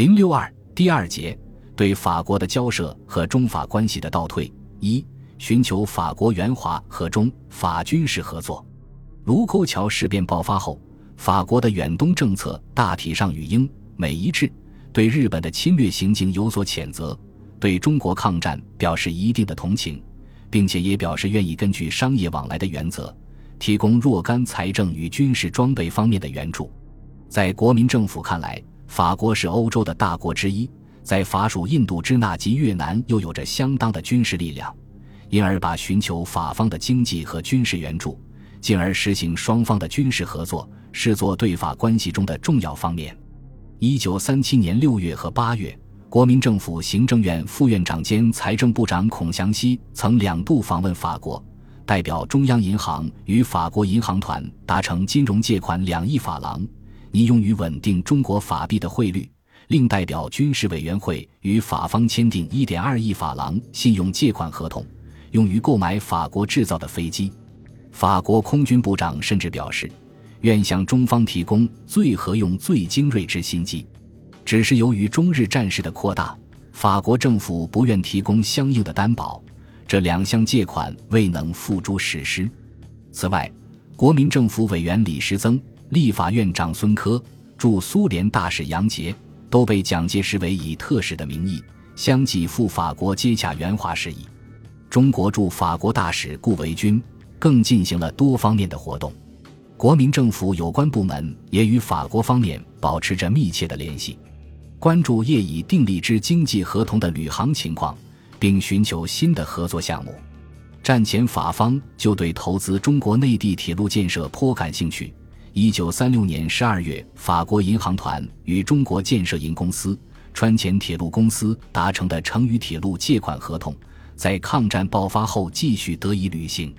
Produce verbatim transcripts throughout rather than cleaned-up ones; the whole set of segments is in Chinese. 零六二第二节，对法国的交涉和中法关系的倒退。一、寻求法国援华和中法军事合作。卢沟桥事变爆发后，法国的远东政策大体上与英美一致，对日本的侵略行径有所谴责，对中国抗战表示一定的同情，并且也表示愿意根据商业往来的原则，提供若干财政与军事装备方面的援助。在国民政府看来，法国是欧洲的大国之一，在法属印度支那及越南又有着相当的军事力量，因而把寻求法方的经济和军事援助，进而实行双方的军事合作，视作对法关系中的重要方面。一九三七年六月和八月，国民政府行政院副院长兼财政部长孔祥熙曾两度访问法国，代表中央银行与法国银行团达成金融借款两亿法郎，拟用于稳定中国法币的汇率，另代表军事委员会与法方签订 一点二亿法郎信用借款合同，用于购买法国制造的飞机。法国空军部长甚至表示，愿向中方提供最合用最精锐之新机，只是由于中日战事的扩大，法国政府不愿提供相应的担保，这两项借款未能付诸实施。此外，国民政府委员李石曾、立法院长孙科、驻苏联大使杨杰都被蒋介石委以特使的名义相继赴法国接洽援华事宜。中国驻法国大使顾维钧更进行了多方面的活动，国民政府有关部门也与法国方面保持着密切的联系，关注业已订立之经济合同的旅航情况，并寻求新的合作项目。战前法方就对投资中国内地铁路建设颇感兴趣。一九三六年十二月，法国银行团与中国建设银公司、川黔铁路公司达成的成渝铁路借款合同，在抗战爆发后继续得以履行。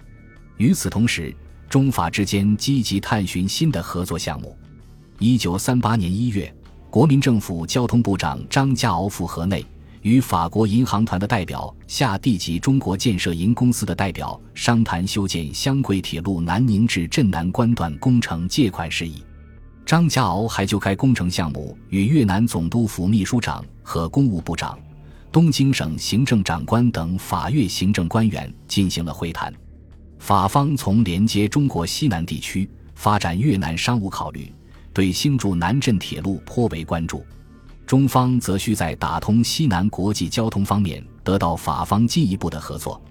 与此同时，中法之间积极探寻新的合作项目。一九三八年一月，国民政府交通部长张家敖赴河内，与法国银行团的代表下地及中国建设银公司的代表商谈修建湘桂铁路南宁至镇南关段工程借款事宜。张家敖还就该工程项目与越南总督府秘书长和公务部长、东京省行政长官等法越行政官员进行了会谈。法方从连接中国西南地区、发展越南商务考虑，对兴筑南镇铁路颇为关注，中方则需在打通西南国际交通方面得到法方进一步的合作，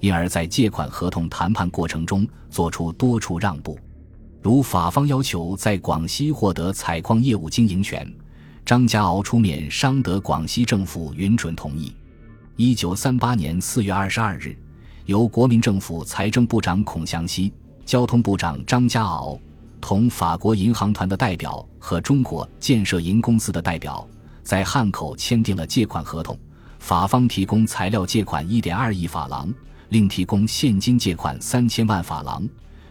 因而在借款合同谈判过程中做出多处让步，如法方要求在广西获得采矿业务经营权，张家敖出面商得广西政府允准同意。一九三八年四月二十二日，由国民政府财政部长孔祥熙、交通部长张家敖同法国银行团的代表和中国建设银公司的代表在汉口签订了借款合同，法方提供材料借款 一点二亿法郎，另提供现金借款三千万法郎，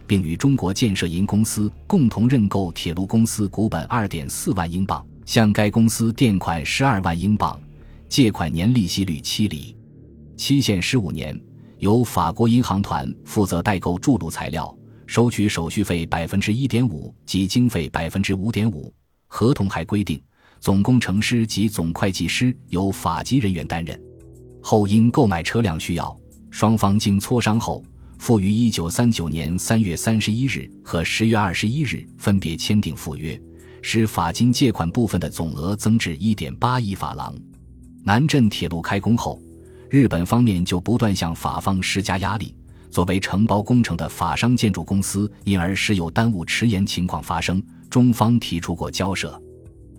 并与中国建设银公司共同认购铁路公司股本 二点四万英镑，向该公司垫款十二万英镑，借款年利息率七厘，期限十五年，由法国银行团负责代购筑路材料，收取手续费 百分之一点五 及经费 百分之五点五， 合同还规定总工程师及总会计师由法籍人员担任。后因购买车辆需要，双方经磋商后，复于一九三九年三月三十一日和十月二十一日分别签订赴约，使法金借款部分的总额增至 一点八亿法郎。南镇铁路开工后，日本方面就不断向法方施加压力，作为承包工程的法商建筑公司因而时有耽误迟延情况发生，中方提出过交涉。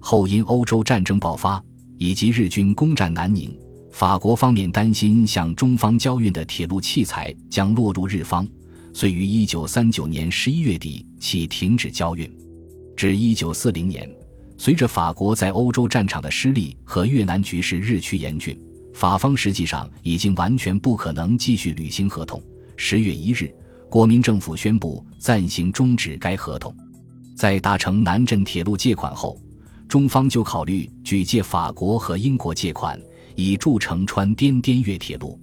后因欧洲战争爆发以及日军攻占南宁，法国方面担心向中方交运的铁路器材将落入日方，遂于一九三九年十一月底起停止交运。至一九四零年，随着法国在欧洲战场的失利和越南局势日趋严峻，法方实际上已经完全不可能继续履行合同。十月一日，国民政府宣布暂行终止该合同。在达成南镇铁路借款后，中方就考虑举借法国和英国借款，以筑成川滇滇越铁路。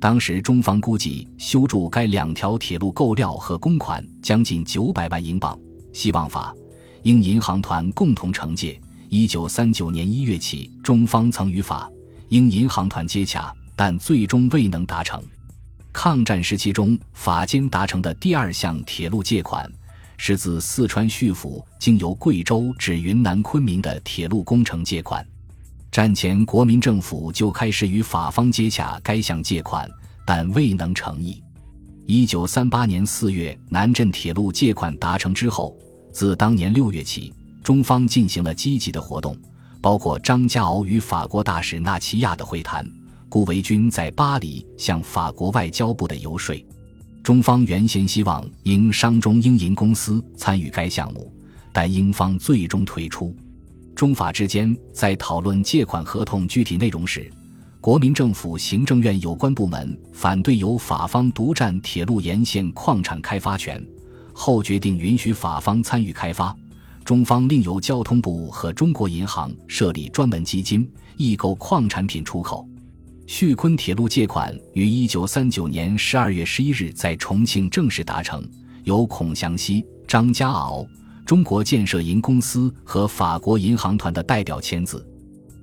当时中方估计修筑该两条铁路购料和公款将近九百万英镑，希望法、英银行团共同承借，一九三九年一月起，中方曾与法、英银行团接洽，但最终未能达成。抗战时期中，法间达成的第二项铁路借款是自四川叙府经由贵州至云南昆明的铁路工程借款。战前国民政府就开始与法方接洽该项借款，但未能成议。一九三八年四月，南镇铁路借款达成之后，自当年六月起，中方进行了积极的活动，包括张家敖与法国大使纳齐亚的会谈，顾维钧在巴黎向法国外交部的游说。中方原先希望英商中英银公司参与该项目，但英方最终退出。中法之间在讨论借款合同具体内容时，国民政府行政院有关部门反对由法方独占铁路沿线矿产开发权，后决定允许法方参与开发。中方另由交通部和中国银行设立专门基金，易购矿产品出口。叙昆铁路借款于一九三九年十二月十一日在重庆正式达成，由孔祥熙、张家敖、中国建设银公司和法国银行团的代表签字。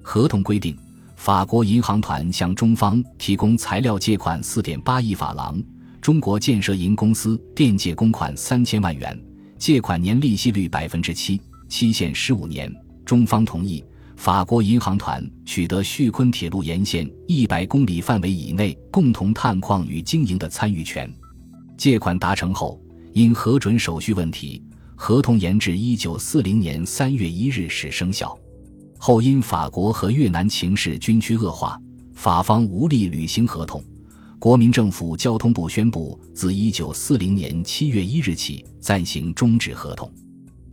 合同规定，法国银行团向中方提供材料借款 四点八亿法郎，中国建设银公司电借公款三千万元，借款年利息率 百分之七， 期限十五年。中方同意法国银行团取得叙昆铁路沿线一百公里范围以内共同探矿与经营的参与权。借款达成后，因核准手续问题，合同延至一九四零年三月一日始生效。后因法国和越南情势均趋恶化，法方无力履行合同，国民政府交通部宣布自一九四零年七月一日起暂行终止合同。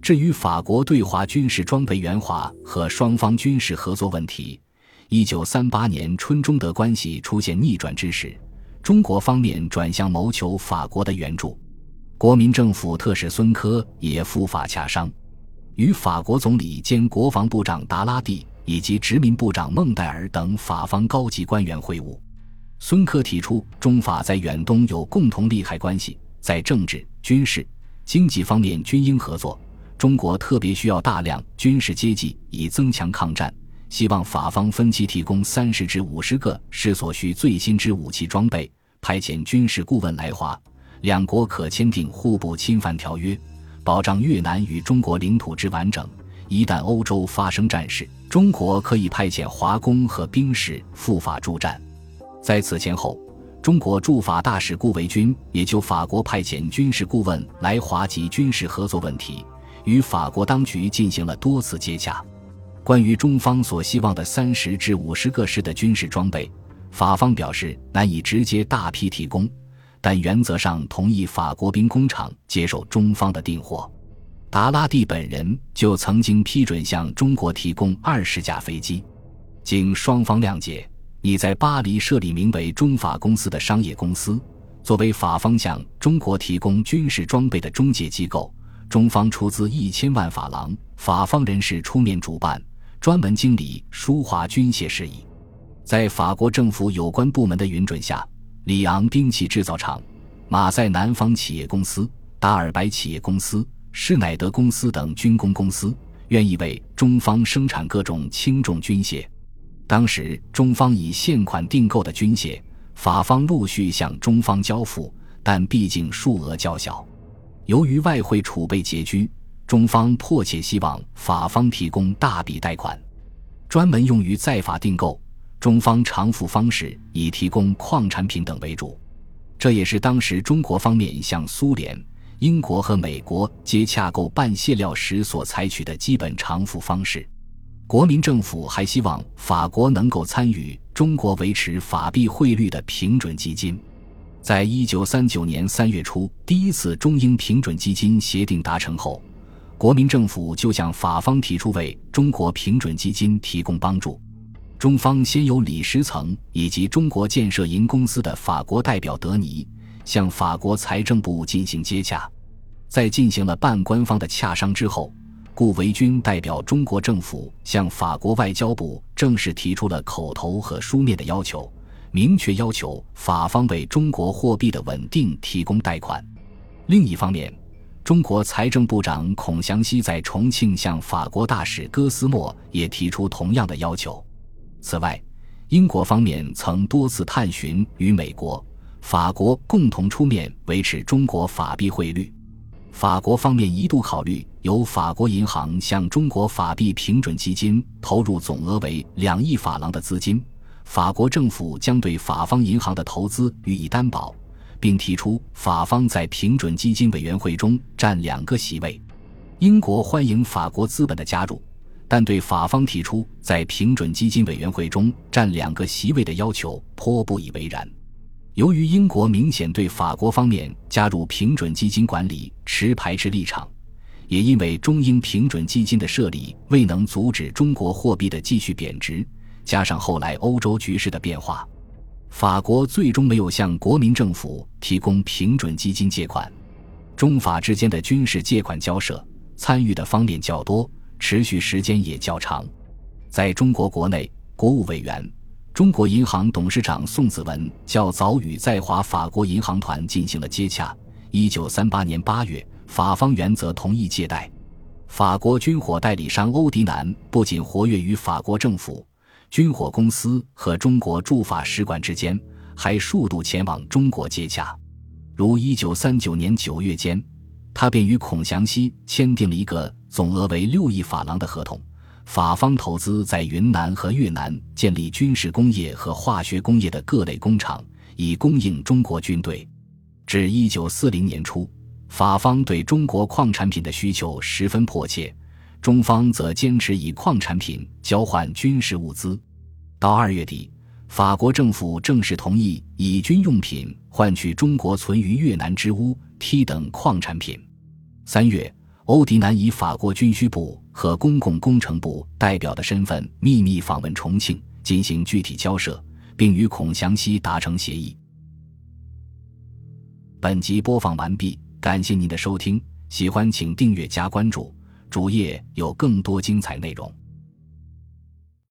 至于法国对华军事装备援华和双方军事合作问题，一九三八年春中德关系出现逆转之时，中国方面转向谋求法国的援助。国民政府特使孙科也赴法洽商，与法国总理兼国防部长达拉蒂以及殖民部长孟戴尔等法方高级官员会晤。孙科提出，中法在远东有共同利害关系，在政治、军事、经济方面均应合作，中国特别需要大量军事接济以增强抗战，希望法方分期提供三十至五十个是所需最新之武器装备，派遣军事顾问来华。两国可签订互不侵犯条约，保障越南与中国领土之完整。一旦欧洲发生战事，中国可以派遣华工和兵士赴法助战。在此前后，中国驻法大使顾维钧也就法国派遣军事顾问来华及军事合作问题，与法国当局进行了多次接洽。关于中方所希望的三十至五十个师的军事装备，法方表示难以直接大批提供，但原则上同意法国兵工厂接受中方的订货。达拉蒂本人就曾经批准向中国提供二十架飞机。经双方谅解，拟在巴黎设立名为中法公司的商业公司，作为法方向中国提供军事装备的中介机构。中方出资一千万法郎，法方人士出面主办，专门经理舒华军械事宜。在法国政府有关部门的允准下，里昂兵器制造厂、马赛南方企业公司、达尔白企业公司、施乃德公司等军工公司愿意为中方生产各种轻重军械。当时中方以现款订购的军械，法方陆续向中方交付，但毕竟数额较小。由于外汇储备拮据，中方迫切希望法方提供大笔贷款，专门用于在法订购。中方偿付方式以提供矿产品等为主，这也是当时中国方面向苏联、英国和美国接洽购办卸料时所采取的基本偿付方式。国民政府还希望法国能够参与中国维持法币汇率的平准基金。在一九三九年三月初，第一次中英平准基金协定达成后，国民政府就向法方提出为中国平准基金提供帮助。中方先由李石曾以及中国建设银公司的法国代表德尼向法国财政部进行接洽。在进行了半官方的洽商之后，顾维钧代表中国政府向法国外交部正式提出了口头和书面的要求，明确要求法方为中国货币的稳定提供贷款。另一方面，中国财政部长孔祥熙在重庆向法国大使戈斯莫也提出同样的要求。此外，英国方面曾多次探寻与美国、法国共同出面维持中国法币汇率。法国方面一度考虑由法国银行向中国法币平准基金投入总额为两亿法郎的资金，法国政府将对法方银行的投资予以担保，并提出法方在平准基金委员会中占两个席位。英国欢迎法国资本的加入，但对法方提出在平准基金委员会中占两个席位的要求颇不以为然。由于英国明显对法国方面加入平准基金管理持排斥立场，也因为中英平准基金的设立未能阻止中国货币的继续贬值，加上后来欧洲局势的变化，法国最终没有向国民政府提供平准基金借款。中法之间的军事借款交涉参与的方面较多，持续时间也较长。在中国国内，国务委员、中国银行董事长宋子文较早与在华法国银行团进行了接洽。一九三八年八月，法方原则同意借贷。法国军火代理商欧迪南不仅活跃于法国政府、军火公司和中国驻法使馆之间，还数度前往中国接洽。如一九三九年九月间，他便与孔祥熙签订了一个总额为六亿法郎的合同，法方投资在云南和越南建立军事工业和化学工业的各类工厂，以供应中国军队。至一九四零年初，法方对中国矿产品的需求十分迫切，中方则坚持以矿产品交换军事物资。到二月底，法国政府正式同意以军用品换取中国存于越南之钨、锑等矿产品。三月，欧迪南以法国军需部和公共工程部代表的身份秘密访问重庆，进行具体交涉，并与孔祥熙达成协议。本集播放完毕，感谢您的收听，喜欢请订阅加关注，主页有更多精彩内容。